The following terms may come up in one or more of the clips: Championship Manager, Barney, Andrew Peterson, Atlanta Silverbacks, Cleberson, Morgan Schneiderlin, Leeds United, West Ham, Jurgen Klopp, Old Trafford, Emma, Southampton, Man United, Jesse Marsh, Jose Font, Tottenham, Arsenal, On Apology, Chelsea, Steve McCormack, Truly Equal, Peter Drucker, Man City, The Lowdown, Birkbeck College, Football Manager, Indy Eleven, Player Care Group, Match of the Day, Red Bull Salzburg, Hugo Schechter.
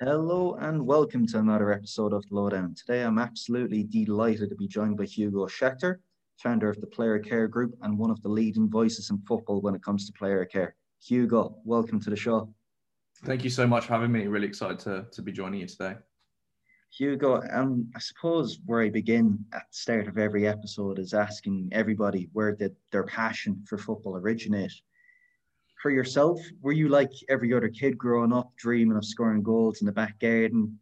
Hello and welcome to another episode of The Lowdown. Today I'm absolutely delighted to be joined by Hugo Schechter, founder of the Player Care Group and one of the leading voices in football when it comes to player care. Hugo, welcome to the show. Thank you so much for having me. Really excited to be joining you today. Hugo, I suppose where I begin at the start of every episode is asking everybody where did their passion for football originate? For yourself, were you like every other kid growing up, dreaming of scoring goals in the back garden,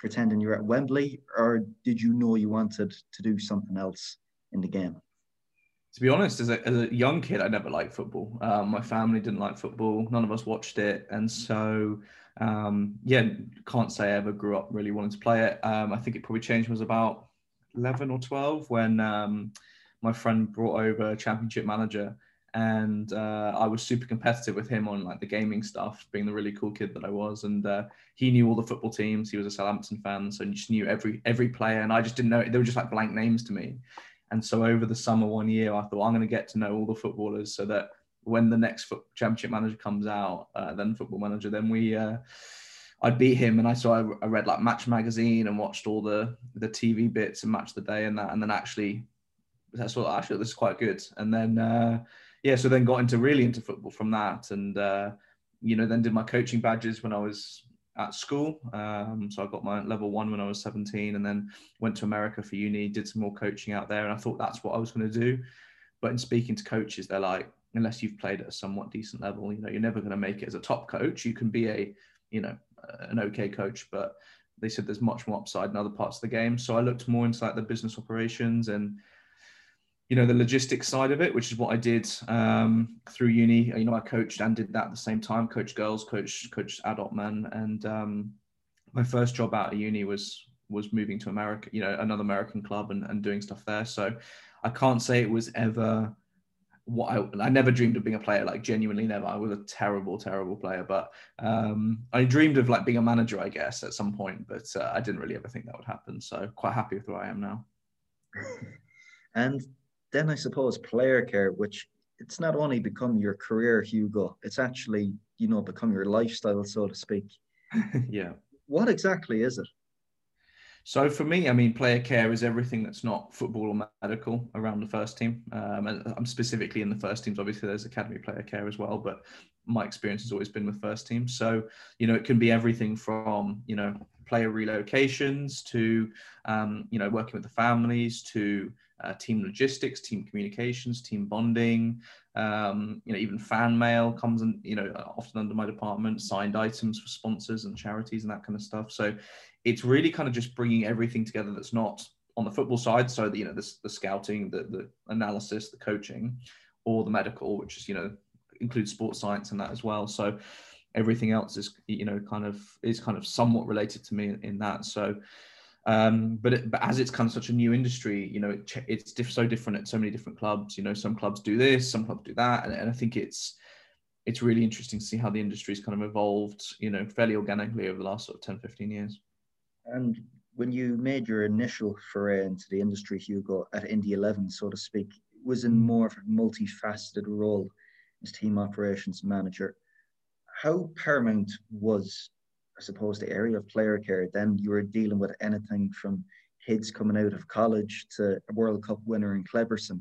pretending you're at Wembley, or did you know you wanted to do something else in the game? To be honest, as a young kid, I never liked football. My family didn't like football. None of us watched it. And so, can't say I ever grew up really wanting to play it. I think it probably changed when I was about 11 or 12 when my friend brought over Championship Manager. And I was super competitive with him on like the gaming stuff, being the really cool kid that I was. And he knew all the football teams. He was a Southampton fan, so he just knew every player. And I just didn't know it. They were just like blank names to me. And so over the summer one year, I thought I'm going to get to know all the footballers so that when the next Championship Manager comes out, then Football Manager, then I'd beat him. And I read like Match magazine and watched all the TV bits and Match of the Day and that. And then actually this is quite good. And then. So then got really into football from that and, then did my coaching badges when I was at school. So I got my level 1 when I was 17 and then went to America for uni, did some more coaching out there. And I thought that's what I was going to do. But in speaking to coaches, they're like, unless you've played at a somewhat decent level, you're never going to make it as a top coach. You can be an okay coach, but they said there's much more upside in other parts of the game. So I looked more into like the business operations and, the logistics side of it, which is what I did through uni. I coached and did that at the same time, coached girls, coached adult men. And my first job out of uni was moving to America, another American club and doing stuff there. So I can't say it was ever what I never dreamed of being a player, like genuinely never. I was a terrible, terrible player, but I dreamed of like being a manager, I guess, at some point, but I didn't really ever think that would happen. So quite happy with where I am now. And then I suppose player care, which it's not only become your career, Hugo, it's actually, become your lifestyle, so to speak. Yeah. What exactly is it? So for me, player care is everything that's not football or medical around the first team. And I'm specifically in the first teams. Obviously, there's academy player care as well, but my experience has always been with first team. So, it can be everything from, player relocations to, working with the families to, team logistics, team communications, team bonding, even fan mail comes in, often under my department, signed items for sponsors and charities and that kind of stuff. So it's really kind of just bringing everything together that's not on the football side. So, the scouting, the analysis, the coaching, or the medical, which is, includes sports science and that as well. So everything else is, kind of somewhat related to me in that. So, but as it's kind of such a new industry, it's so different at so many different clubs. Some clubs do this, some clubs do that, and I think it's really interesting to see how the industry's kind of evolved, fairly organically over the last sort of 10-15 years. And when you made your initial foray into the industry, Hugo, at Indy 11, so to speak, was in more of a multifaceted role as team operations manager. How paramount was, I suppose, the area of player care? Then you were dealing with anything from kids coming out of college to a World Cup winner in Cleberson.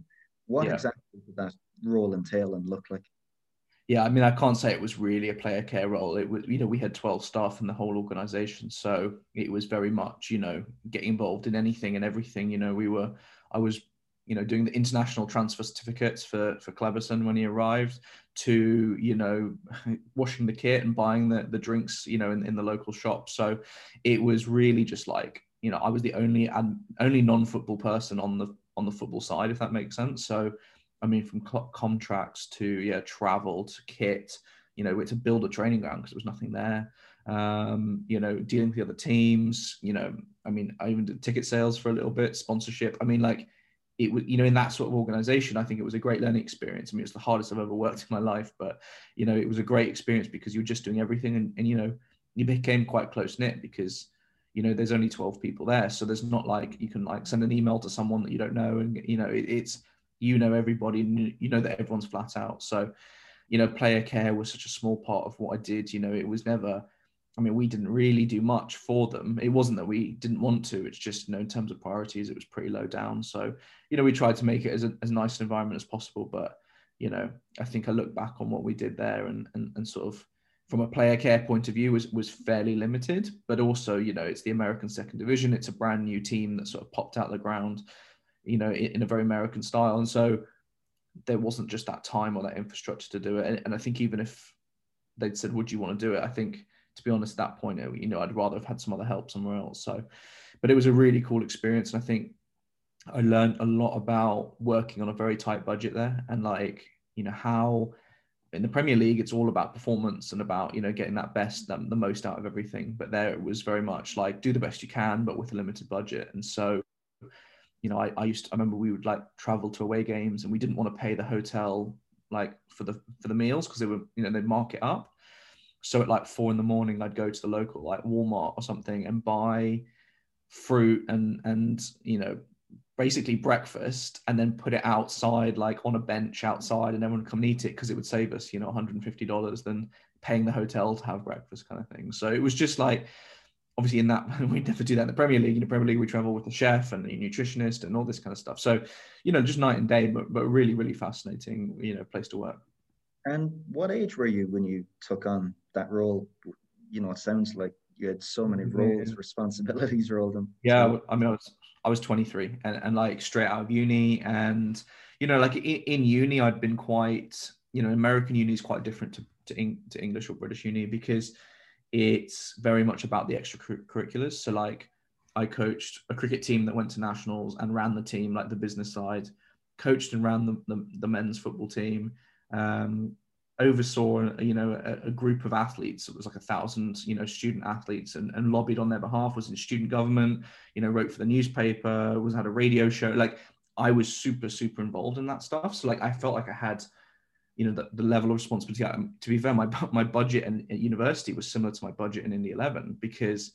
Exactly did that role entail and look like? Yeah, I can't say it was really a player care role. It was, we had 12 staff in the whole organisation, so it was very much, getting involved in anything and everything. I was doing the international transfer certificates for Cleberson when he arrived, to, washing the kit and buying the drinks, in the local shop. So it was really just like, I was the only non-football person on the football side, if that makes sense. So, from contracts to, travel to kit, to build a training ground because there was nothing there. Dealing with the other teams, I even did ticket sales for a little bit, sponsorship. It was, in that sort of organization, I think it was a great learning experience. It's the hardest I've ever worked in my life, but, it was a great experience because you were just doing everything and you became quite close knit because, there's only 12 people there. So there's not like you can like send an email to someone that you don't know. And, it's, everybody, and that everyone's flat out. So, player care was such a small part of what I did. It was never I mean, we didn't really do much for them. It wasn't that we didn't want to. It's just, you know, in terms of priorities, it was pretty low down. So, you know, we tried to make it as nice an environment as possible. But, you know, I think I look back on what we did there and sort of from a player care point of view was fairly limited. But also, you know, it's the American second division. It's a brand new team that sort of popped out of the ground, you know, in a very American style. And so there wasn't just that time or that infrastructure to do it. And I think even if they'd said, would you want to do it? I think, to be honest, at that point, you know, I'd rather have had some other help somewhere else. So, but it was a really cool experience. And I think I learned a lot about working on a very tight budget there. And like, you know, how in the Premier League, it's all about performance and about, you know, getting that best, the most out of everything. But there it was very much like, do the best you can, but with a limited budget. And so, you know, I remember we would like travel to away games and we didn't want to pay the hotel like for the meals because they were, you know, they'd mark it up. So at like 4 a.m, I'd go to the local like Walmart or something and buy fruit and you know, basically breakfast, and then put it outside, like on a bench outside, and everyone would come and eat it because it would save us, you know, $150 than paying the hotel to have breakfast kind of thing. So it was just like, obviously in that, we never do that in the Premier League. In the Premier League, we travel with a chef and a nutritionist and all this kind of stuff. So, you know, just night and day, but really, really fascinating, you know, place to work. And what age were you when you took on that role? You know, it sounds like you had so many roles, responsibilities rolled in. Yeah, I mean, I was 23 and like straight out of uni. And, you know, like in uni, I'd been quite, you know, American uni is quite different to English or British uni because it's very much about the extracurriculars. So like I coached a cricket team that went to nationals and ran the team, like the business side, coached and ran the men's football team. Oversaw, you know, a group of athletes. It was like 1,000, you know, student athletes, and lobbied on their behalf. Was in student government, you know, wrote for the newspaper. Had a radio show. Like I was super involved in that stuff. So like I felt like I had, you know, the level of responsibility. To be fair, my budget at university was similar to my budget in Indy 11 because,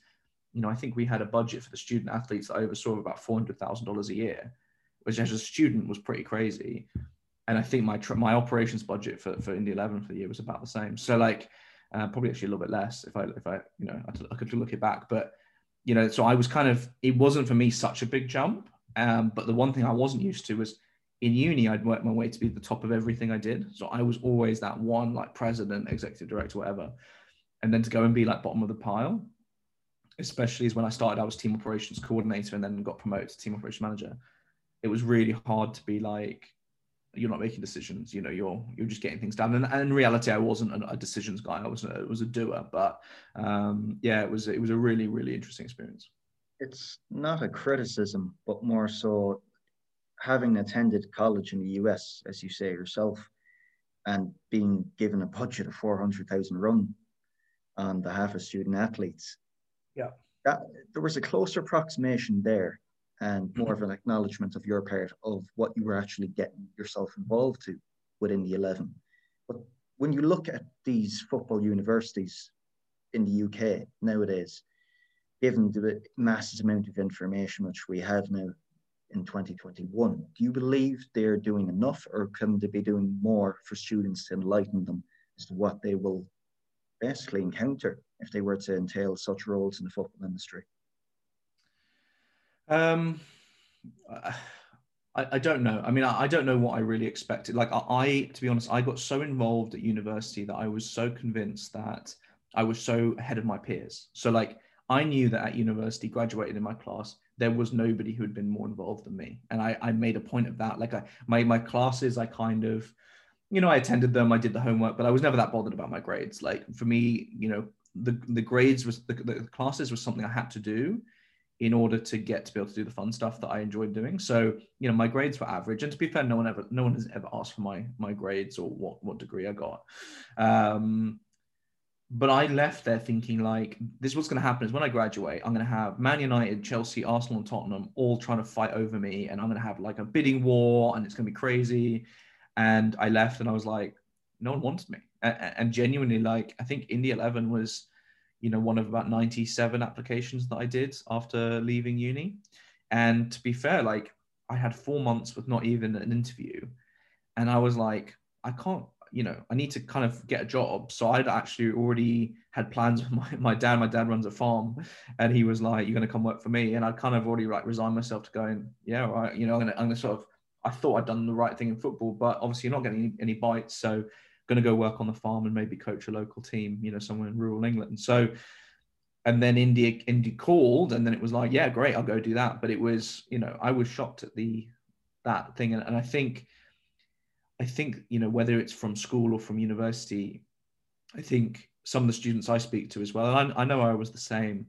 you know, I think we had a budget for the student athletes that I oversaw of about $400,000 a year, which as a student was pretty crazy. And I think my operations budget for Indy 11 for the year was about the same. So like probably actually a little bit less if I you know, I could look it back. But, you know, so I was kind of, it wasn't for me such a big jump. But the one thing I wasn't used to was in uni, I'd worked my way to be the top of everything I did. So I was always that one like president, executive director, whatever. And then to go and be like bottom of the pile, especially is when I started, I was team operations coordinator and then got promoted to team operations manager. It was really hard to be like, you're not making decisions, you know, you're just getting things done. And in reality, I wasn't a decisions guy. I was a doer, but yeah, it was a really, really interesting experience. It's not a criticism, but more so having attended college in the US, as you say yourself, and being given a budget of 400,000 run on behalf of student athletes. Yeah. There was a closer approximation there, and more of an acknowledgement of your part of what you were actually getting yourself involved to within the 11. But when you look at these football universities in the UK nowadays, given the massive amount of information which we have now in 2021, do you believe they're doing enough, or can they be doing more for students to enlighten them as to what they will basically encounter if they were to entail such roles in the football industry? I don't know. I mean, I don't know what I really expected. Like I, to be honest, I got so involved at university that I was so convinced that I was so ahead of my peers. So like, I knew that at university, graduating in my class, there was nobody who had been more involved than me. And I made a point of that. Like my classes, I kind of, you know, I attended them, I did the homework, but I was never that bothered about my grades. Like for me, you know, the grades was, the classes was something I had to do in order to get to be able to do the fun stuff that I enjoyed doing. So, you know, my grades were average. And to be fair, no one has ever asked for my grades or what degree I got. But I left there thinking like, this is what's going to happen is when I graduate, I'm going to have Man United, Chelsea, Arsenal and Tottenham all trying to fight over me. And I'm going to have like a bidding war and it's going to be crazy. And I left and I was like, no one wanted me. And genuinely, like, I think Indy 11 was, you know, one of about 97 applications that I did after leaving uni. And to be fair, like I had 4 months with not even an interview. And I was like, I can't, you know, I need to kind of get a job. So I'd actually already had plans with my dad runs a farm, and he was like, you're going to come work for me. And I'd kind of already like resigned myself to going, yeah, all right, you know, I'm going to sort of, I thought I'd done the right thing in football, but obviously you're not getting any bites. So going to go work on the farm and maybe coach a local team, you know, somewhere in rural England. So, and then Indy called, and then it was like, yeah, great, I'll go do that. But it was, you know, I was shocked at that thing. And I think, you know, whether it's from school or from university, I think some of the students I speak to as well, and I know I was the same,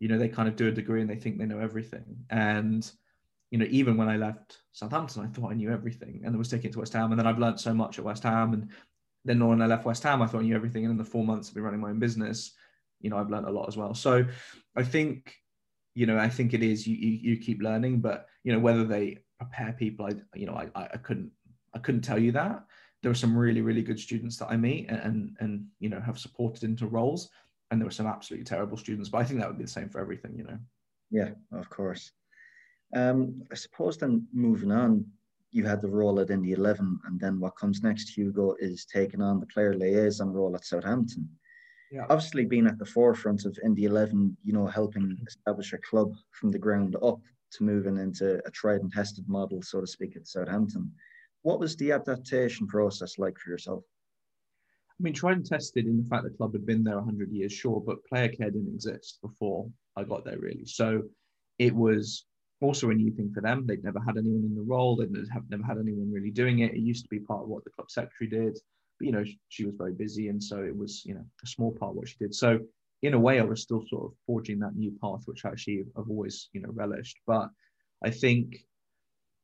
you know, they kind of do a degree and they think they know everything. And, you know, even when I left Southampton, I thought I knew everything, and I was taking it to West Ham. And then I've learned so much at West Ham. And then when I left West Ham, I thought I knew everything. And in the 4 months of me running my own business, you know, I've learned a lot as well. So I think, you know, I think it is, you keep learning, but, you know, whether they prepare people, I couldn't tell you that. There were some really, really good students that I meet and you know, have supported into roles. And there were some absolutely terrible students, but I think that would be the same for everything, you know? Yeah, of course. I suppose then moving on, you had the role at Indy 11, and then what comes next, Hugo, is taking on the player liaison role at Southampton. Yeah. Obviously being at the forefront of Indy 11, you know, helping establish a club from the ground up to moving into a tried and tested model, so to speak, at Southampton. What was the adaptation process like for yourself? I mean, tried and tested in the fact the club had been there 100 years, sure, but player care didn't exist before I got there, really. So it was also a new thing for them. They'd never had anyone in the role. They'd never had anyone really doing it. It used to be part of what the club secretary did. But, you know, she was very busy. And so it was, you know, a small part of what she did. So in a way, I was still sort of forging that new path, which actually I've always, you know, relished. But I think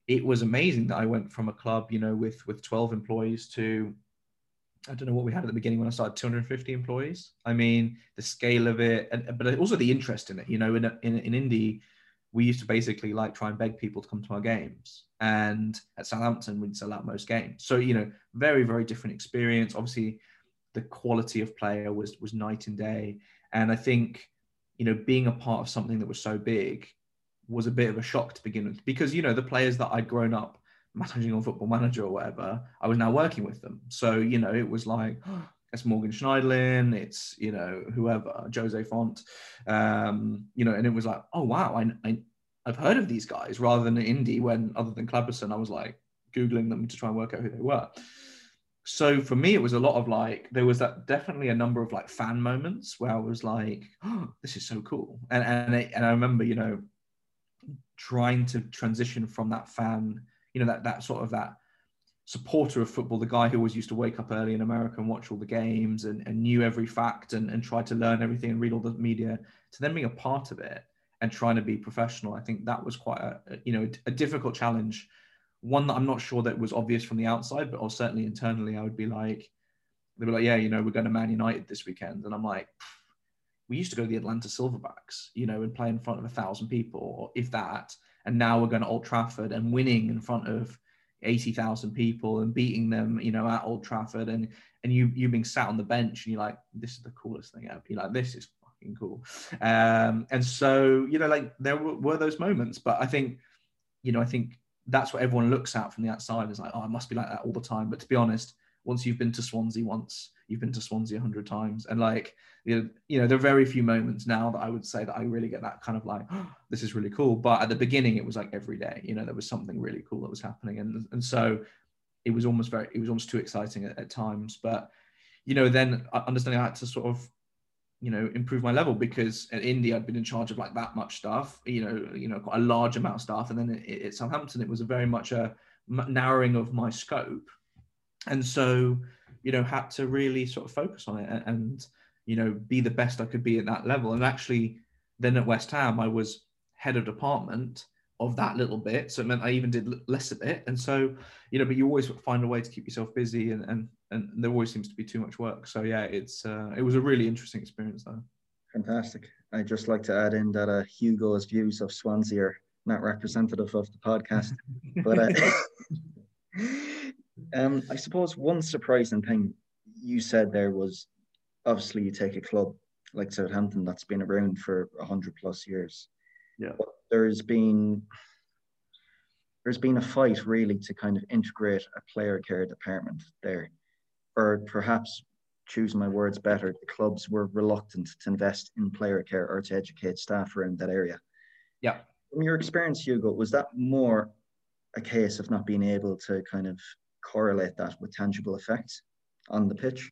it was amazing that I went from a club, you know, with 12 employees to, I don't know what we had at the beginning when I started, 250 employees. I mean, the scale of it, but also the interest in it. You know, in Indy, we used to basically like try and beg people to come to our games. And at Southampton, we'd sell out most games. So, you know, very, very different experience. Obviously, the quality of player was night and day. And I think, you know, being a part of something that was so big was a bit of a shock to begin with, because, you know, the players that I'd grown up managing on Football Manager or whatever, I was now working with them. So, you know, it was like, oh, it's Morgan Schneiderlin, it's, you know, whoever, Jose Font, you know, and it was like, oh, wow, I've heard of these guys, rather than Indy, when other than Cleberson, I was like Googling them to try and work out who they were. So for me, it was a lot of like, there was that definitely a number of like fan moments where I was like, oh, this is so cool. And I remember, you know, trying to transition from that fan, you know, that sort of that supporter of football, the guy who always used to wake up early in America and watch all the games and knew every fact and tried to learn everything and read all the media, to then being a part of it and trying to be professional. I think that was quite a, you know, a difficult challenge, one that I'm not sure that was obvious from the outside, but certainly internally I would be like, they were like, yeah, you know, we're going to Man United this weekend, and I'm like, we used to go to the Atlanta Silverbacks, you know, and play in front of 1,000 people, or if that. And now we're going to Old Trafford and winning in front of 80,000 people and beating them, you know, at Old Trafford. And you being sat on the bench and you're like, this is the coolest thing ever. You're like, this is fucking cool. And so, you know, like there were those moments, but I think, you know, I think that's what everyone looks at from the outside is like, oh, I must be like that all the time. But to be honest, once you've been to Swansea once, you've been to Swansea 100 times. And like, you know, there are very few moments now that I would say that I really get that kind of like, oh, this is really cool. But at the beginning, it was like every day, you know, there was something really cool that was happening. And so it was almost too exciting at times. But, you know, then understanding I had to sort of, you know, improve my level, because at Indy, I'd been in charge of like that much stuff, you know, quite a large amount of stuff. And then at Southampton, it was a very much a narrowing of my scope. And so, you know, had to really sort of focus on it and, you know, be the best I could be at that level. And actually, then at West Ham, I was head of department of that little bit. So it meant I even did less of it. And so, you know, but you always find a way to keep yourself busy, and there always seems to be too much work. So, yeah, it was a really interesting experience, though. Fantastic. I'd just like to add in that Hugo's views of Swansea are not representative of the podcast. But... I suppose one surprising thing you said there was, obviously you take a club like Southampton that's been around for 100+ years. Yeah. But there's been a fight really to kind of integrate a player care department there. or perhaps choose my words better, the clubs were reluctant to invest in player care or to educate staff around that area. Yeah. From your experience, Hugo, was that more a case of not being able to kind of correlate that with tangible effects on the pitch?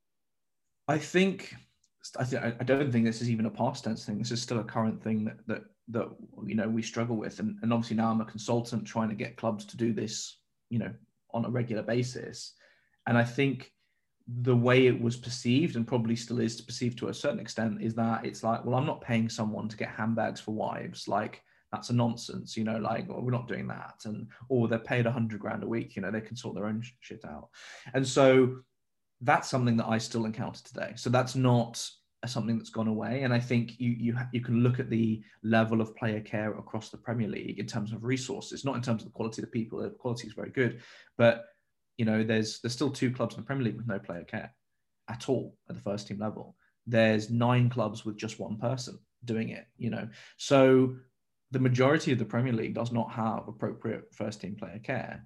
I don't think this is even a past tense thing. This is still a current thing that you know, we struggle with. And obviously now I'm a consultant trying to get clubs to do this, you know, on a regular basis. And I think the way it was perceived, and probably still is perceived to a certain extent, is that it's like, well, I'm not paying someone to get handbags for wives. Like, that's a nonsense, you know, like, well, we're not doing that. And, or they're paid 100 grand a week, you know, they can sort their own shit out. And so that's something that I still encounter today. So that's not something that's gone away. And I think you can look at the level of player care across the Premier League in terms of resources, not in terms of the quality of the people. The quality is very good, but you know, there's still 2 clubs in the Premier League with no player care at all at the first team level. There's 9 clubs with just 1 person doing it, you know. So the majority of the Premier League does not have appropriate first team player care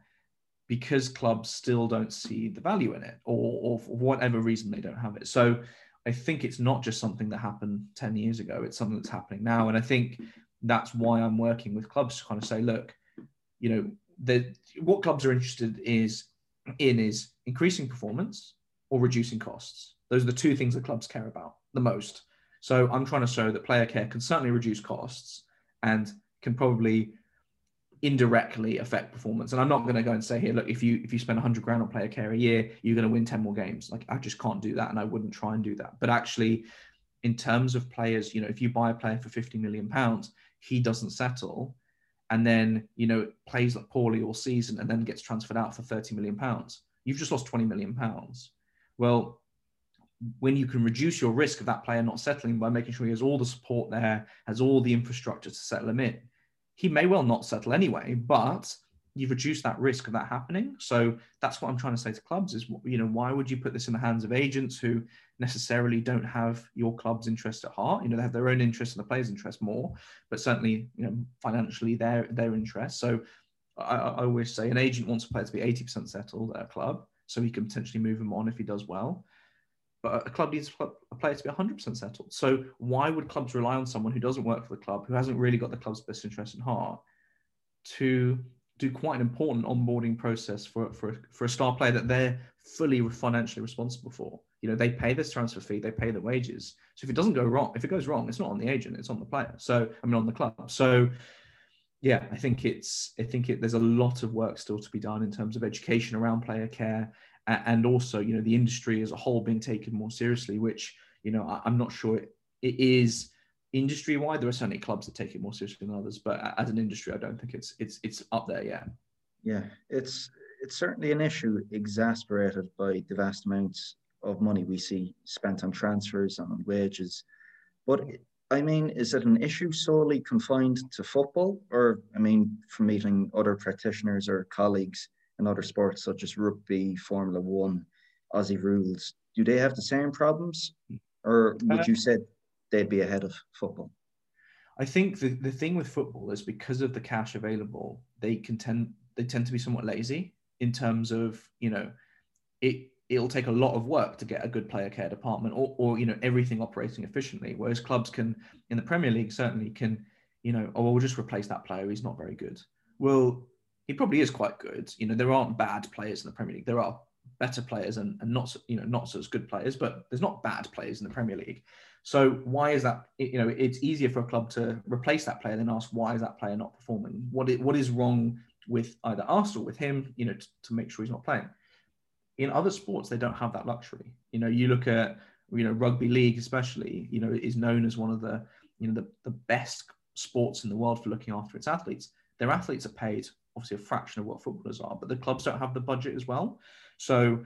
because clubs still don't see the value in it, or for whatever reason they don't have it. So I think it's not just something that happened 10 years ago, it's something that's happening now. And I think that's why I'm working with clubs to kind of say, look, you know, what clubs are interested in is increasing performance or reducing costs. Those are the 2 things that clubs care about the most. So I'm trying to show that player care can certainly reduce costs and can probably indirectly affect performance. And I'm not going to go and say here, look, if you spend 100 grand on player care a year, you're going to win 10 more games. Like, I just can't do that. And I wouldn't try and do that. But actually, in terms of players, you know, if you buy a player for 50 million pounds, he doesn't settle, and then, you know, plays like poorly all season and then gets transferred out for 30 million pounds. You've just lost 20 million pounds. Well, when you can reduce your risk of that player not settling by making sure he has all the support there, has all the infrastructure to settle him in, he may well not settle anyway, but you've reduced that risk of that happening. So that's what I'm trying to say to clubs is, you know, why would you put this in the hands of agents who necessarily don't have your club's interest at heart? You know, they have their own interest and the players' interest more, but certainly, you know, financially their interest. So I always say an agent wants a player to be 80% settled at a club so he can potentially move him on if he does well. But a club needs a player to be 100% settled. So why would clubs rely on someone who doesn't work for the club, who hasn't really got the club's best interest in heart, to do quite an important onboarding process for a star player that they're fully financially responsible for? You know, they pay this transfer fee, they pay the wages. So if it doesn't go wrong, if it goes wrong, it's not on the agent, it's on the player. So, I mean, on the club. So yeah, I think there's a lot of work still to be done in terms of education around player care. And also, you know, the industry as a whole being taken more seriously, which, you know, I'm not sure it is industry-wide. There are certainly clubs that take it more seriously than others, but as an industry, I don't think it's up there yet. Yeah, it's certainly an issue exacerbated by the vast amounts of money we see spent on transfers and on wages. But, I mean, is it an issue solely confined to football? Or, I mean, from meeting other practitioners or colleagues in other sports such as rugby, Formula One, Aussie rules, do they have the same problems, or would you say they'd be ahead of football? I think the thing with football is because of the cash available, they tend to be somewhat lazy in terms of, you know, it'll take a lot of work to get a good player care department or you know, everything operating efficiently, whereas clubs can, in the Premier League certainly can, you know, oh, we'll just replace that player, he's not very good. Well, he probably is quite good. You know, there aren't bad players in the Premier League. There are better players and not, you know, not so as good players, but there's not bad players in the Premier League. So why is that? You know, it's easier for a club to replace that player than ask, why is that player not performing? What is wrong with either us or with him, you know, to make sure he's not playing? In other sports, they don't have that luxury. You know, you look at, you know, rugby league especially, you know, is known as one of the, you know, the best sports in the world for looking after its athletes. Their athletes are paid obviously a fraction of what footballers are, but the clubs don't have the budget as well. So,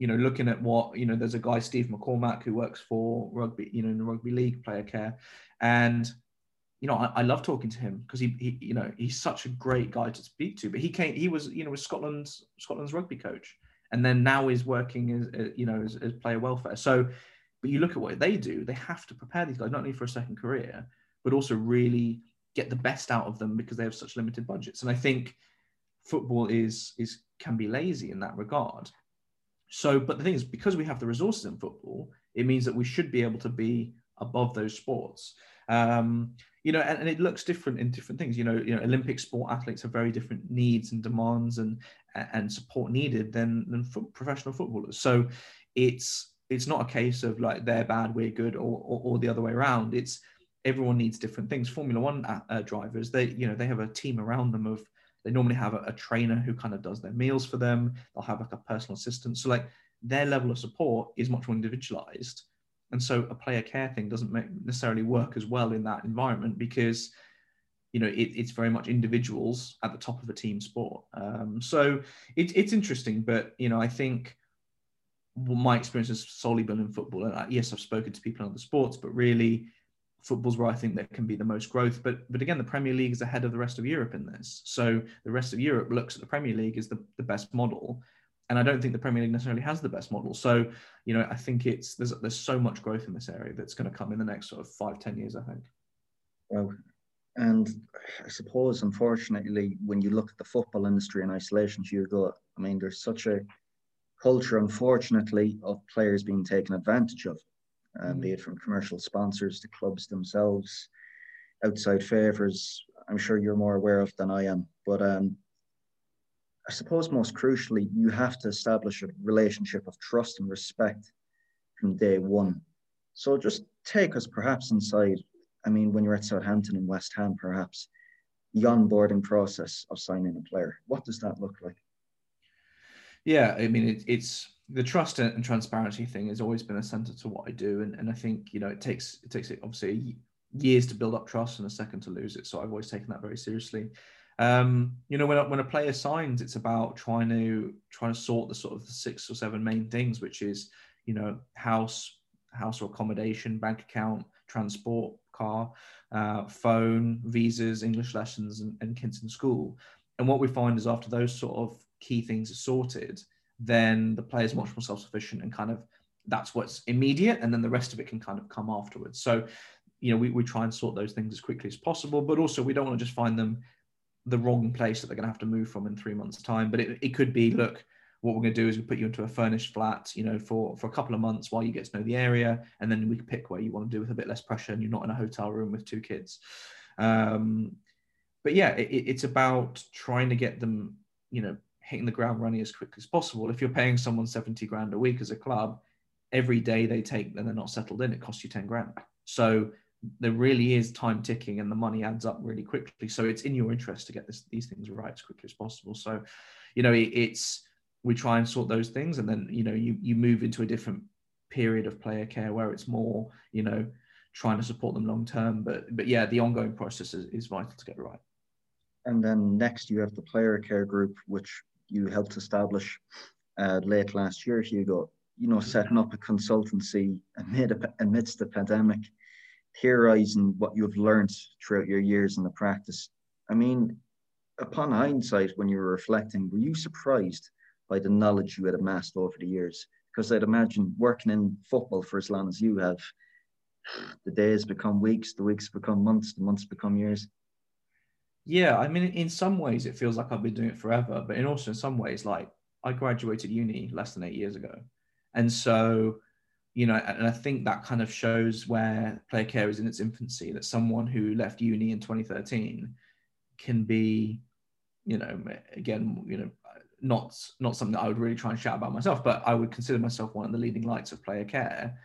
you know, looking at what, you know, there's a guy, Steve McCormack, who works for rugby, you know, in the rugby league player care. And, you know, I love talking to him because he, you know, he's such a great guy to speak to, but he was, you know, was Scotland's rugby coach. And then now he's working as you know, as player welfare. So, but you look at what they do, they have to prepare these guys, not only for a second career, but also really get the best out of them because they have such limited budgets. And I think football can be lazy in that regard. So, but the thing is, because we have the resources in football, it means that we should be able to be above those sports. You know, and it looks different in different things. You know, Olympic sport athletes have very different needs and demands and support needed than professional footballers. So it's not a case of like they're bad, we're good, or the other way around. It's everyone needs different things. Formula One drivers, they have a team around them of, they normally have a trainer who kind of does their meals for them. They'll have like a personal assistant. So like their level of support is much more individualized. And so a player care thing doesn't necessarily work as well in that environment because, you know, it's very much individuals at the top of a team sport. So it's interesting, but, you know, I think my experience has solely been in football. And yes, I've spoken to people in other sports, but really football's where I think there can be the most growth. But again, the Premier League is ahead of the rest of Europe in this. So the rest of Europe looks at the Premier League as the best model. And I don't think the Premier League necessarily has the best model. So, you know, I think there's so much growth in this area that's going to come in the next sort of 5-10 years, I think. Well, and I suppose, unfortunately, when you look at the football industry in isolation, Hugo, I mean, there's such a culture, unfortunately, of players being taken advantage of, be it from commercial sponsors to clubs themselves, outside favours. I'm sure you're more aware of than I am, but I suppose most crucially, you have to establish a relationship of trust and respect from day one. So just take us perhaps inside, I mean, when you're at Southampton and West Ham, perhaps, the onboarding process of signing a player. What does that look like? Yeah, I mean, it's the trust and transparency thing has always been a centre to what I do. And I think, you know, it takes obviously years to build up trust and a second to lose it. So I've always taken that very seriously. You know, when a player signs, it's about trying to sort the sort of the 6 or 7 main things, which is, you know, house or accommodation, bank account, transport, car, phone, visas, English lessons, and kids in school. And what we find is after those sort of key things are sorted, then the player is much more self-sufficient and kind of that's what's immediate, and then the rest of it can kind of come afterwards. So, you know, we try and sort those things as quickly as possible, but also we don't want to just find them the wrong place that they're going to have to move from in 3 months' time. But it could be, look, what we're going to do is we put you into a furnished flat, you know, for a couple of months while you get to know the area, and then we can pick where you want to do with a bit less pressure and you're not in a hotel room with 2 kids. But yeah, it's about trying to get them, you know, hitting the ground running as quickly as possible. If you're paying someone 70 grand a week as a club, every day they take and they're not settled in, it costs you 10 grand. So there really is time ticking and the money adds up really quickly. So it's in your interest to get these things right as quickly as possible. So, you know, we try and sort those things. And then, you know, you move into a different period of player care where it's more, you know, trying to support them long term. But yeah, the ongoing process is vital to get right. And then next you have the player care group, which you helped establish late last year, Hugo, you know, setting up a consultancy amidst the pandemic, theorising what you've learned throughout your years in the practice. I mean, upon hindsight, when you were reflecting, were you surprised by the knowledge you had amassed over the years? Because I'd imagine working in football for as long as you have, the days become weeks, the weeks become months, the months become years. Yeah, I mean, in some ways, it feels like I've been doing it forever, but also in some ways, like I graduated uni less than 8 years ago. And so, you know, and I think that kind of shows where player care is in its infancy, that someone who left uni in 2013 can be, you know, again, you know, not something that I would really try and shout about myself, but I would consider myself one of the leading lights of player care.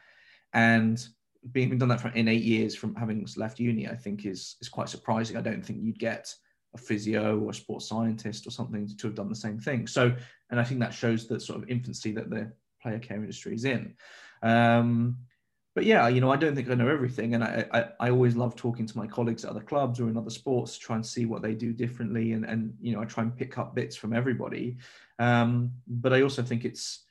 And being done that in 8 years from having left uni, I think is quite surprising. I don't think you'd get a physio or a sports scientist or something to have done the same thing. So, and I think that shows the sort of infancy that the player care industry is in. But yeah, you know, I don't think I know everything, and I always love talking to my colleagues at other clubs or in other sports to try and see what they do differently, and you know, I try and pick up bits from everybody. But I also think it's,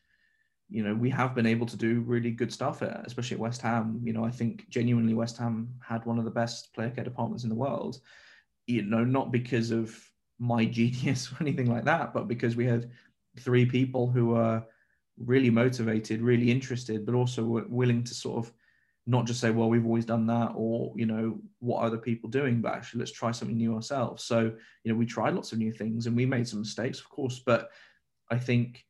you know, we have been able to do really good stuff, especially at West Ham. You know, I think genuinely West Ham had one of the best player care departments in the world, you know, not because of my genius or anything like that, but because we had 3 people who were really motivated, really interested, but also willing to sort of not just say, well, we've always done that, or, you know, what are other people doing, but actually let's try something new ourselves. So, you know, we tried lots of new things and we made some mistakes, of course, but I think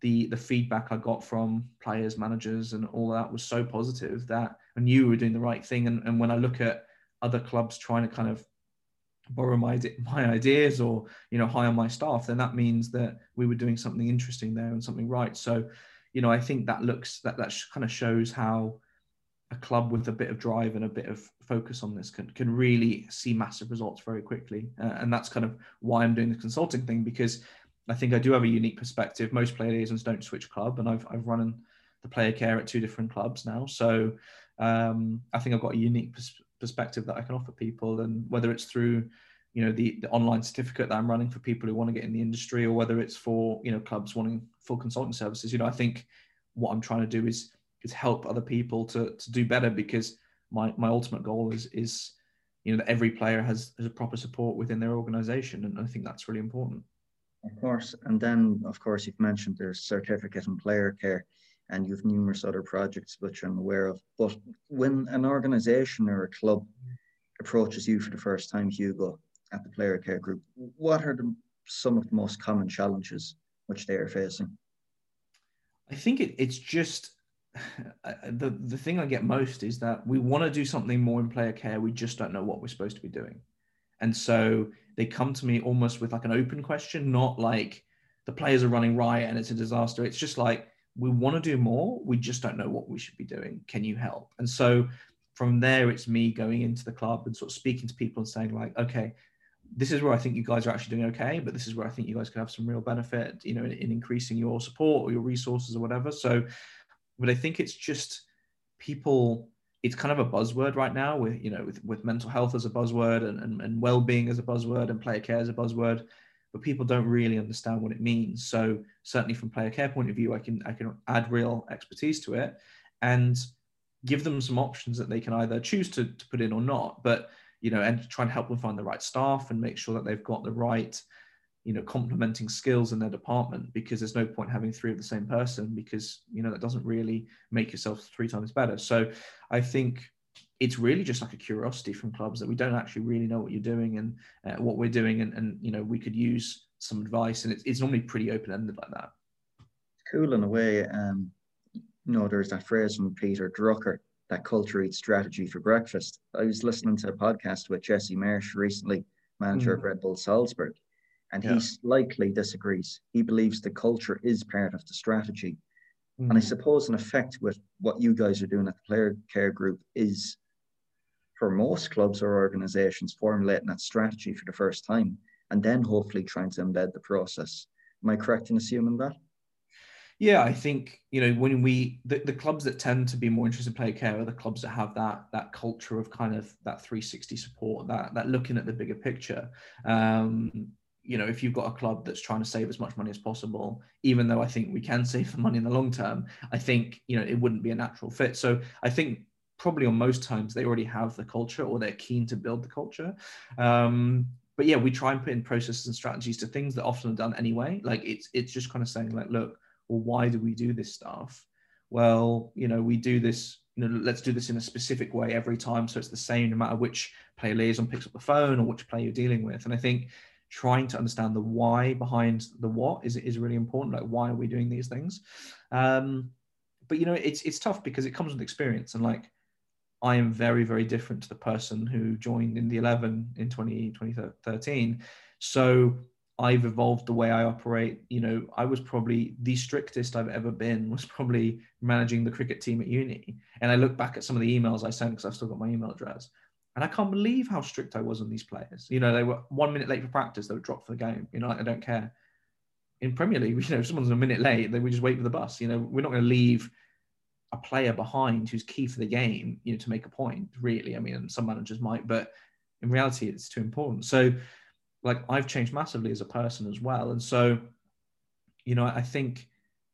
the feedback I got from players, managers, and all that was so positive that I knew we were doing the right thing. And when I look at other clubs trying to kind of borrow my ideas or, you know, hire my staff, then that means that we were doing something interesting there and something right. So, you know, I think that kind of shows how a club with a bit of drive and a bit of focus on this can really see massive results very quickly. And that's kind of why I'm doing the consulting thing, because I think I do have a unique perspective. Most player liaisons don't switch club, and I've run the player care at two different clubs now. So I think I've got a unique perspective that I can offer people, and whether it's through, you know, the online certificate that I'm running for people who want to get in the industry, or whether it's for, you know, clubs wanting full consulting services, you know, I think what I'm trying to do is help other people to do better, because my ultimate goal is, you know, that every player has a proper support within their organization, and I think that's really important. Of course. And then, of course, you've mentioned there's certificate and player care, and you've numerous other projects which I'm aware of. But when an organization or a club approaches you for the first time, Hugo, at the Player Care Group, what are some of the most common challenges which they are facing? I think it's just the thing I get most is that we want to do something more in player care. We just don't know what we're supposed to be doing. And so they come to me almost with like an open question, not like the players are running riot and it's a disaster. It's just like, we want to do more. We just don't know what we should be doing. Can you help? And so from there, it's me going into the club and sort of speaking to people and saying like, okay, this is where I think you guys are actually doing okay, but this is where I think you guys could have some real benefit, you know, in increasing your support or your resources or whatever. So, but I think it's just people, it's kind of a buzzword right now with, you know, with mental health as a buzzword and well-being as a buzzword and player care as a buzzword, but people don't really understand what it means. So certainly from player care point of view, I can add real expertise to it and give them some options that they can either choose to put in or not, but, you know, and try and help them find the right staff and make sure that they've got the right, you know, complementing skills in their department, because there's no point having three of the same person, because, you know, that doesn't really make yourself three times better. So I think it's really just like a curiosity from clubs that we don't actually really know what you're doing and what we're doing. And, you know, we could use some advice, and it's normally pretty open-ended like that. Cool in a way. You know, there's that phrase from Peter Drucker, that culture eats strategy for breakfast. I was listening to a podcast with Jesse Marsh recently, manager of Red Bull Salzburg. And he slightly disagrees. He believes the culture is part of the strategy. And I suppose, in effect, with what you guys are doing at the Player Care Group is, for most clubs or organizations, formulating that strategy for the first time and then hopefully trying to embed the process. Am I correct in assuming that? Yeah, I think, you know, when the clubs that tend to be more interested in player care are the clubs that have that culture of kind of that 360 support, that looking at the bigger picture. You know, if you've got a club that's trying to save as much money as possible, even though I think we can save the money in the long term, I think, you know, it wouldn't be a natural fit. So I think probably on most times they already have the culture, or they're keen to build the culture. But yeah, we try and put in processes and strategies to things that often are done anyway. Like it's just kind of saying like, look, well, why do we do this stuff? Well, you know, we do this, you know, let's do this in a specific way every time. So it's the same no matter which player liaison picks up the phone or which player you're dealing with. And I think trying to understand the why behind the what is really important. Like, why are we doing these things? But, you know, it's tough because it comes with experience. And like, I am very, very different to the person who joined Indy 11 in 2013. So I've evolved the way I operate. You know, I was probably the strictest I've ever been, was probably managing the cricket team at uni. And I look back at some of the emails I sent, because I've still got my email address. And I can't believe how strict I was on these players. You know, they were 1 minute late for practice, they would drop for the game. You know, I don't care. In Premier League, you know, if someone's a minute late, then we just wait for the bus. You know, we're not going to leave a player behind who's key for the game, you know, to make a point, really. I mean, some managers might, but in reality, it's too important. So, like, I've changed massively as a person as well. And so, you know, I think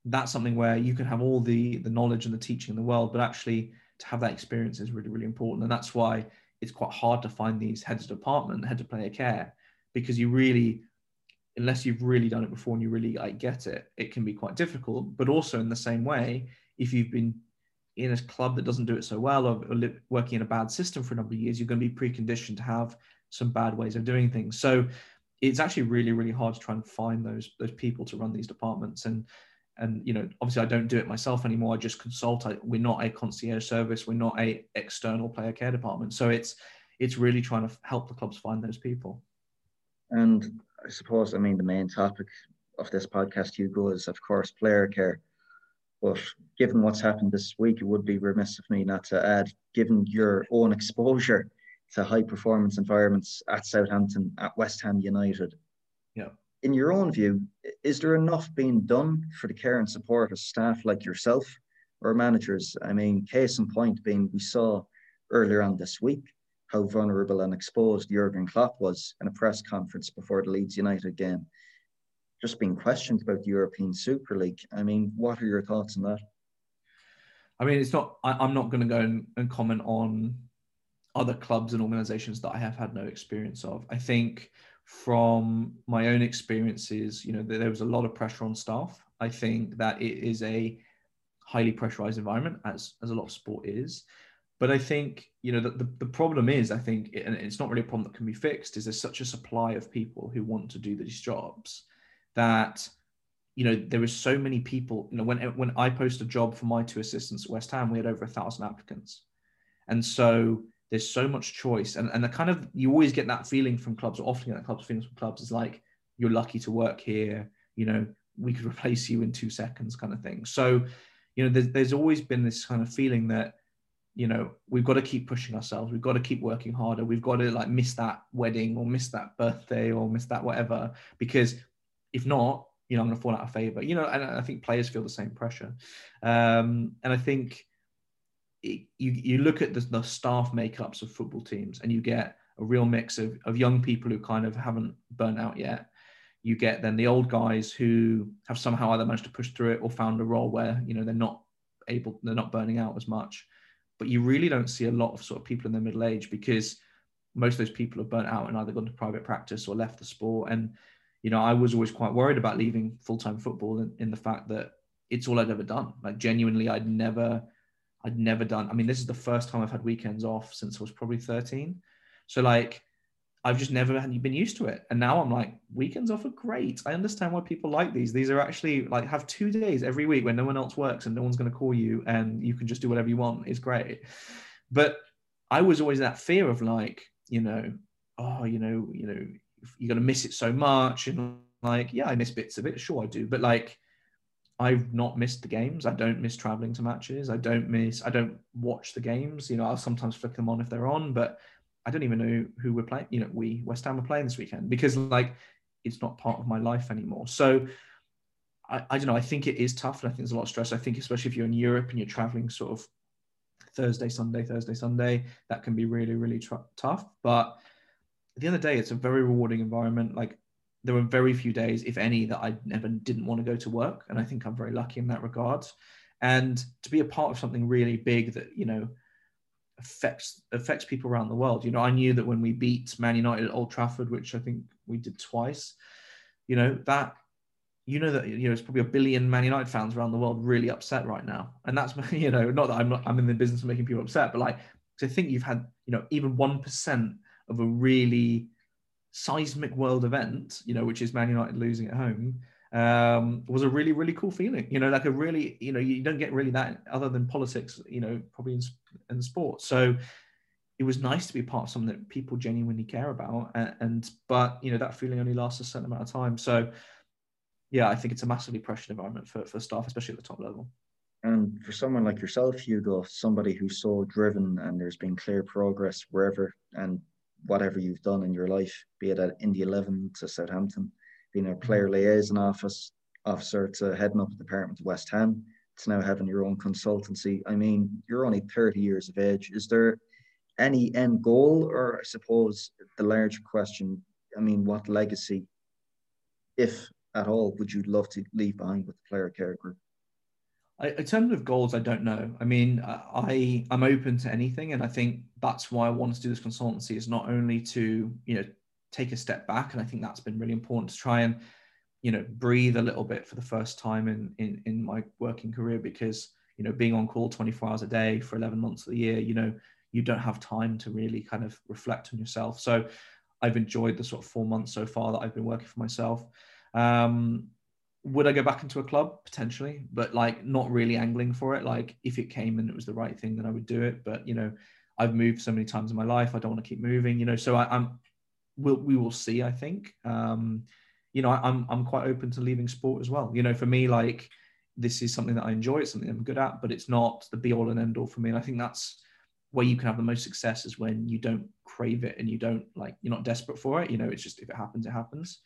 that's something where you can have all the knowledge and the teaching in the world, but actually to have that experience is really, really important. And that's why it's quite hard to find these heads of department, head of player care, because you really, unless you've really done it before and you really like get it, it can be quite difficult. But also in the same way, if you've been in a club that doesn't do it so well, or working in a bad system for a number of years, you're going to be preconditioned to have some bad ways of doing things. So it's actually really, really hard to try and find those people to run these departments. And And, you know, obviously I don't do it myself anymore. I just consult. We're not a concierge service. We're not a external player care department. So it's really trying to help the clubs find those people. And I suppose, I mean, the main topic of this podcast, Hugo, is, of course, player care. But given what's happened this week, it would be remiss of me not to add, given your own exposure to high-performance environments at Southampton, at West Ham United, yeah, in your own view, is there enough being done for the care and support of staff like yourself or managers? I mean, case in point being, we saw earlier on this week how vulnerable and exposed Jurgen Klopp was in a press conference before the Leeds United game, just being questioned about the European Super League. I mean, what are your thoughts on that? I mean, it's not, I'm not going to go and comment on other clubs and organisations that I have had no experience of. I think from my own experiences, you know, there was a lot of pressure on staff. I think that it is a highly pressurised environment, as a lot of sport is. But I think, you know, the problem is, I think, and it's not really a problem that can be fixed, is there's such a supply of people who want to do these jobs that, you know, there is so many people. You know, when I post a job for my two assistants at West Ham, we had over 1,000 applicants. And so there's so much choice, and the kind of, you always get that feeling from clubs, or often get that feeling from clubs, is like, you're lucky to work here, you know, we could replace you in 2 seconds kind of thing. So, you know, there's always been this kind of feeling that, you know, we've got to keep pushing ourselves, we've got to keep working harder, we've got to like miss that wedding or miss that birthday or miss that whatever, because if not, you know, I'm going to fall out of favour, you know, and I think players feel the same pressure. And I think, You look at the staff makeups of football teams and you get a real mix of young people who kind of haven't burnt out yet. You get then the old guys who have somehow either managed to push through it or found a role where, you know, they're not burning out as much. But you really don't see a lot of sort of people in their middle age, because most of those people have burnt out and either gone to private practice or left the sport. And, you know, I was always quite worried about leaving full-time football in the fact that it's all I'd ever done. Like, genuinely, I'd never done. I mean, this is the first time I've had weekends off since I was probably 13. So like, I've just never been used to it. And now I'm like, weekends off are great. I understand why people like these. These are actually like, have 2 days every week when no one else works and no one's going to call you and you can just do whatever you want. It's great. But I was always that fear of like, you know, oh, you know, you're going to miss it so much. And like, yeah, I miss bits of it. Sure I do. But like, I've not missed the games. I don't miss traveling to matches. I don't watch the games. You know, I'll sometimes flick them on if they're on, but I don't even know who we're playing. You know, West Ham are playing this weekend, because like, it's not part of my life anymore. So I don't know. I think it is tough, and I think there's a lot of stress. I think especially if you're in Europe and you're traveling sort of Thursday, Sunday, that can be really, really tough. But at the end of the day, it's a very rewarding environment. Like, there were very few days, if any, that I never didn't want to go to work. And I think I'm very lucky in that regard. And to be a part of something really big that, you know, affects people around the world. You know, I knew that when we beat Man United at Old Trafford, which I think we did twice, you know, that, you know, it's probably 1 billion Man United fans around the world really upset right now. And that's, you know, not that I'm in the business of making people upset, but like, to think you've had, you know, even 1% of a really seismic world event, you know, which is Man United losing at home, was a really, really cool feeling, you know, like a really, you know, you don't get really that other than politics, you know, probably in sport. So it was nice to be part of something that people genuinely care about. But, you know, that feeling only lasts a certain amount of time. So yeah, I think it's a massively pressured environment for staff, especially at the top level. And for someone like yourself, Hugo, somebody who's so driven, and there's been clear progress wherever and whatever you've done in your life, be it at Indy 11 to Southampton, being a player liaison officer to heading up the department of West Ham, to now having your own consultancy. I mean, you're only 30 years of age. Is there any end goal, or I suppose the larger question, I mean, what legacy, if at all, would you love to leave behind with the Player Care Group? In terms of goals, I don't know. I mean, I'm open to anything. And I think that's why I want to do this consultancy, is not only to, you know, take a step back. And I think that's been really important, to try and, you know, breathe a little bit for the first time in my working career, because, you know, being on call 24 hours a day for 11 months of the year, you know, you don't have time to really kind of reflect on yourself. So I've enjoyed the sort of 4 months so far that I've been working for myself. Would I go back into a club? Potentially, but like not really angling for it. Like if it came and it was the right thing, then I would do it. But, you know, I've moved so many times in my life. I don't want to keep moving, you know, so we will see, I think. You know, I'm quite open to leaving sport as well. You know, for me, like this is something that I enjoy. It's something I'm good at, but it's not the be all and end all for me. And I think that's where you can have the most success, is when you don't crave it and you don't like, you're not desperate for it. You know, it's just, if it happens, it happens.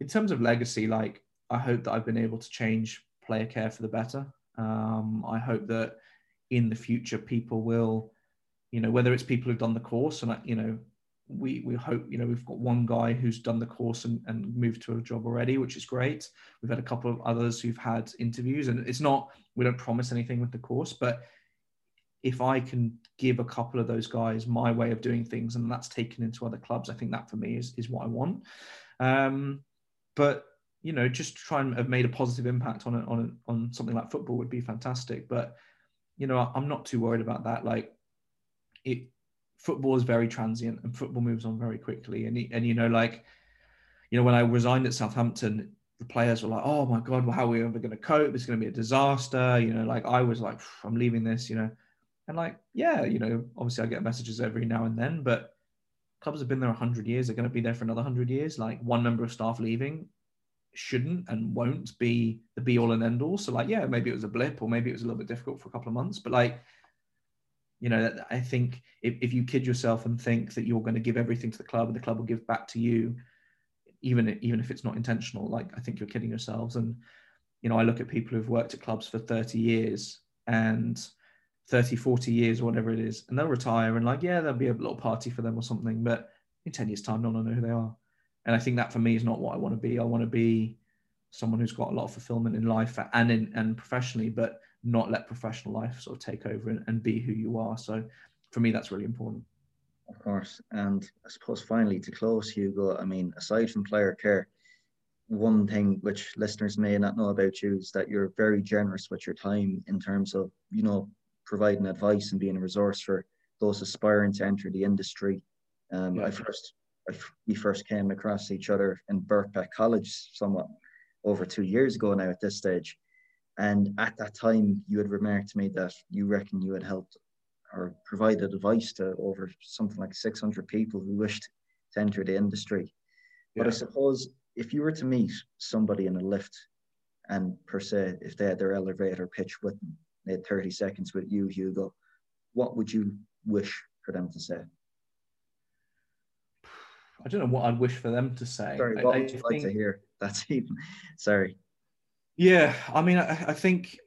In terms of legacy, like I hope that I've been able to change player care for the better. I hope that in the future people will, you know, whether it's people who've done the course, and you know, we hope, you know, we've got one guy who's done the course and moved to a job already, which is great. We've had a couple of others who've had interviews, and it's not, we don't promise anything with the course, but if I can give a couple of those guys my way of doing things and that's taken into other clubs, I think that for me is what I want. But, you know, just to try and have made a positive impact on something like football would be fantastic. But, you know, I'm not too worried about that. Like football is very transient and football moves on very quickly. And, you know, like, you know, when I resigned at Southampton, the players were like, oh my God, well, how are we ever going to cope? It's going to be a disaster. You know, like I was like, I'm leaving this, you know, and like, yeah, you know, obviously I get messages every now and then, but clubs have been there 100 years. They're going to be there for another 100 years. Like one member of staff leaving shouldn't and won't be the be all and end all. So like, yeah, maybe it was a blip or maybe it was a little bit difficult for a couple of months, but like, you know, I think if you kid yourself and think that you're going to give everything to the club and the club will give back to you, even if it's not intentional, like I think you're kidding yourselves. And, you know, I look at people who've worked at clubs for 30 years and 30, 40 years or whatever it is, and they'll retire and like, yeah, there'll be a little party for them or something, but in 10 years time, no one will know who they are. And I think that for me is not what I want to be. I want to be someone who's got a lot of fulfillment in life and professionally, but not let professional life sort of take over and be who you are. So for me, that's really important. Of course. And I suppose finally to close, Hugo, I mean, aside from player care, one thing which listeners may not know about you is that you're very generous with your time in terms of, you know, providing advice and being a resource for those aspiring to enter the industry. Yeah. We first came across each other in Birkbeck College somewhat over 2 years ago now at this stage. And at that time, you had remarked to me that you reckon you had helped or provided advice to over something like 600 people who wished to enter the industry. Yeah. But I suppose if you were to meet somebody in a lift and per se, if they had their elevator pitch with them, they had 30 seconds with you, Hugo, what would you wish for them to say? I don't know what I'd wish for them to say. Sorry, what would you like to hear? That's even, sorry. Yeah, I mean, I think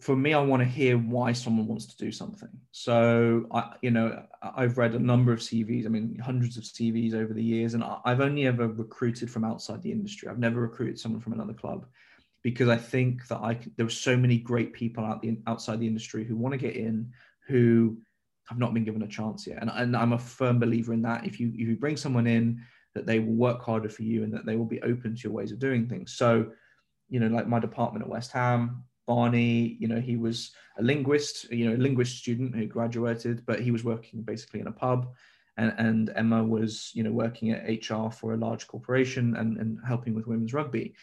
for me, I want to hear why someone wants to do something. So, you know, I've read a number of CVs, I mean, hundreds of CVs over the years, and I've only ever recruited from outside the industry. I've never recruited someone from another club because I think that there were so many great people outside the industry who want to get in, who have not been given a chance yet. And I'm a firm believer in that. If you bring someone in, that they will work harder for you and that they will be open to your ways of doing things. So, you know, like my department at West Ham, Barney, you know, he was a linguist, you know, a linguist student who graduated, but he was working basically in a pub, and Emma was, you know, working at HR for a large corporation and helping with women's rugby.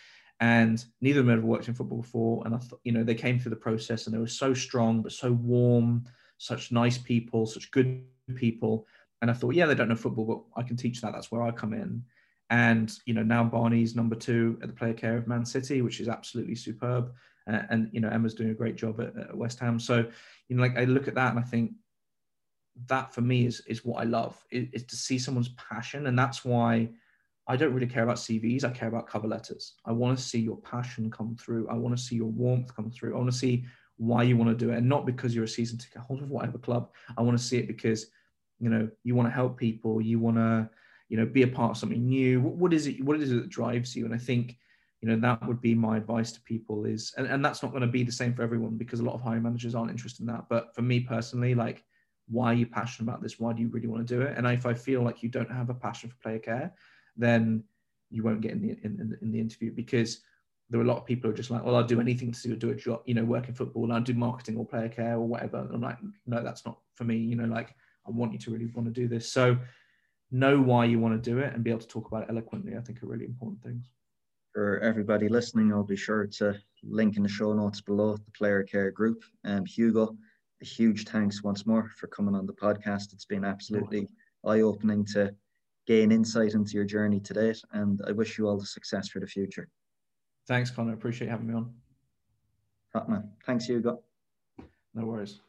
And neither of them had ever worked in football before. And I thought, you know, they came through the process and they were so strong, but so warm, such nice people, such good people. And I thought, yeah, they don't know football, but I can teach that. That's where I come in. And, you know, now Barney's number 2 at the player care of Man City, which is absolutely superb. And, you know, Emma's doing a great job at West Ham. So, you know, like I look at that and I think that for me is what I love, is to see someone's passion. And that's why I don't really care about CVs. I care about cover letters. I want to see your passion come through. I want to see your warmth come through. I want to see why you want to do it. And not because you're a season ticket holder of whatever club. I want to see it because, you know, you want to help people. You want to, you know, be a part of something new. What is it that drives you? And I think, you know, that would be my advice to people is, and that's not going to be the same for everyone because a lot of hiring managers aren't interested in that. But for me personally, like, why are you passionate about this? Why do you really want to do it? And if I feel like you don't have a passion for player care, then you won't get in the interview, because there are a lot of people who are just like, well, I'll do anything to do a job, you know, work in football, and I'll do marketing or player care or whatever. And I'm like, no, that's not for me. You know, like, I want you to really want to do this. So know why you want to do it and be able to talk about it eloquently, I think, are really important things. For everybody listening, I'll be sure to link in the show notes below the Player Care Group. Hugo, a huge thanks once more for coming on the podcast. It's been absolutely eye-opening to gain insight into your journey to date, and I wish you all the success for the future. Thanks, Conor. Appreciate having me on. Thanks, Hugo. No worries.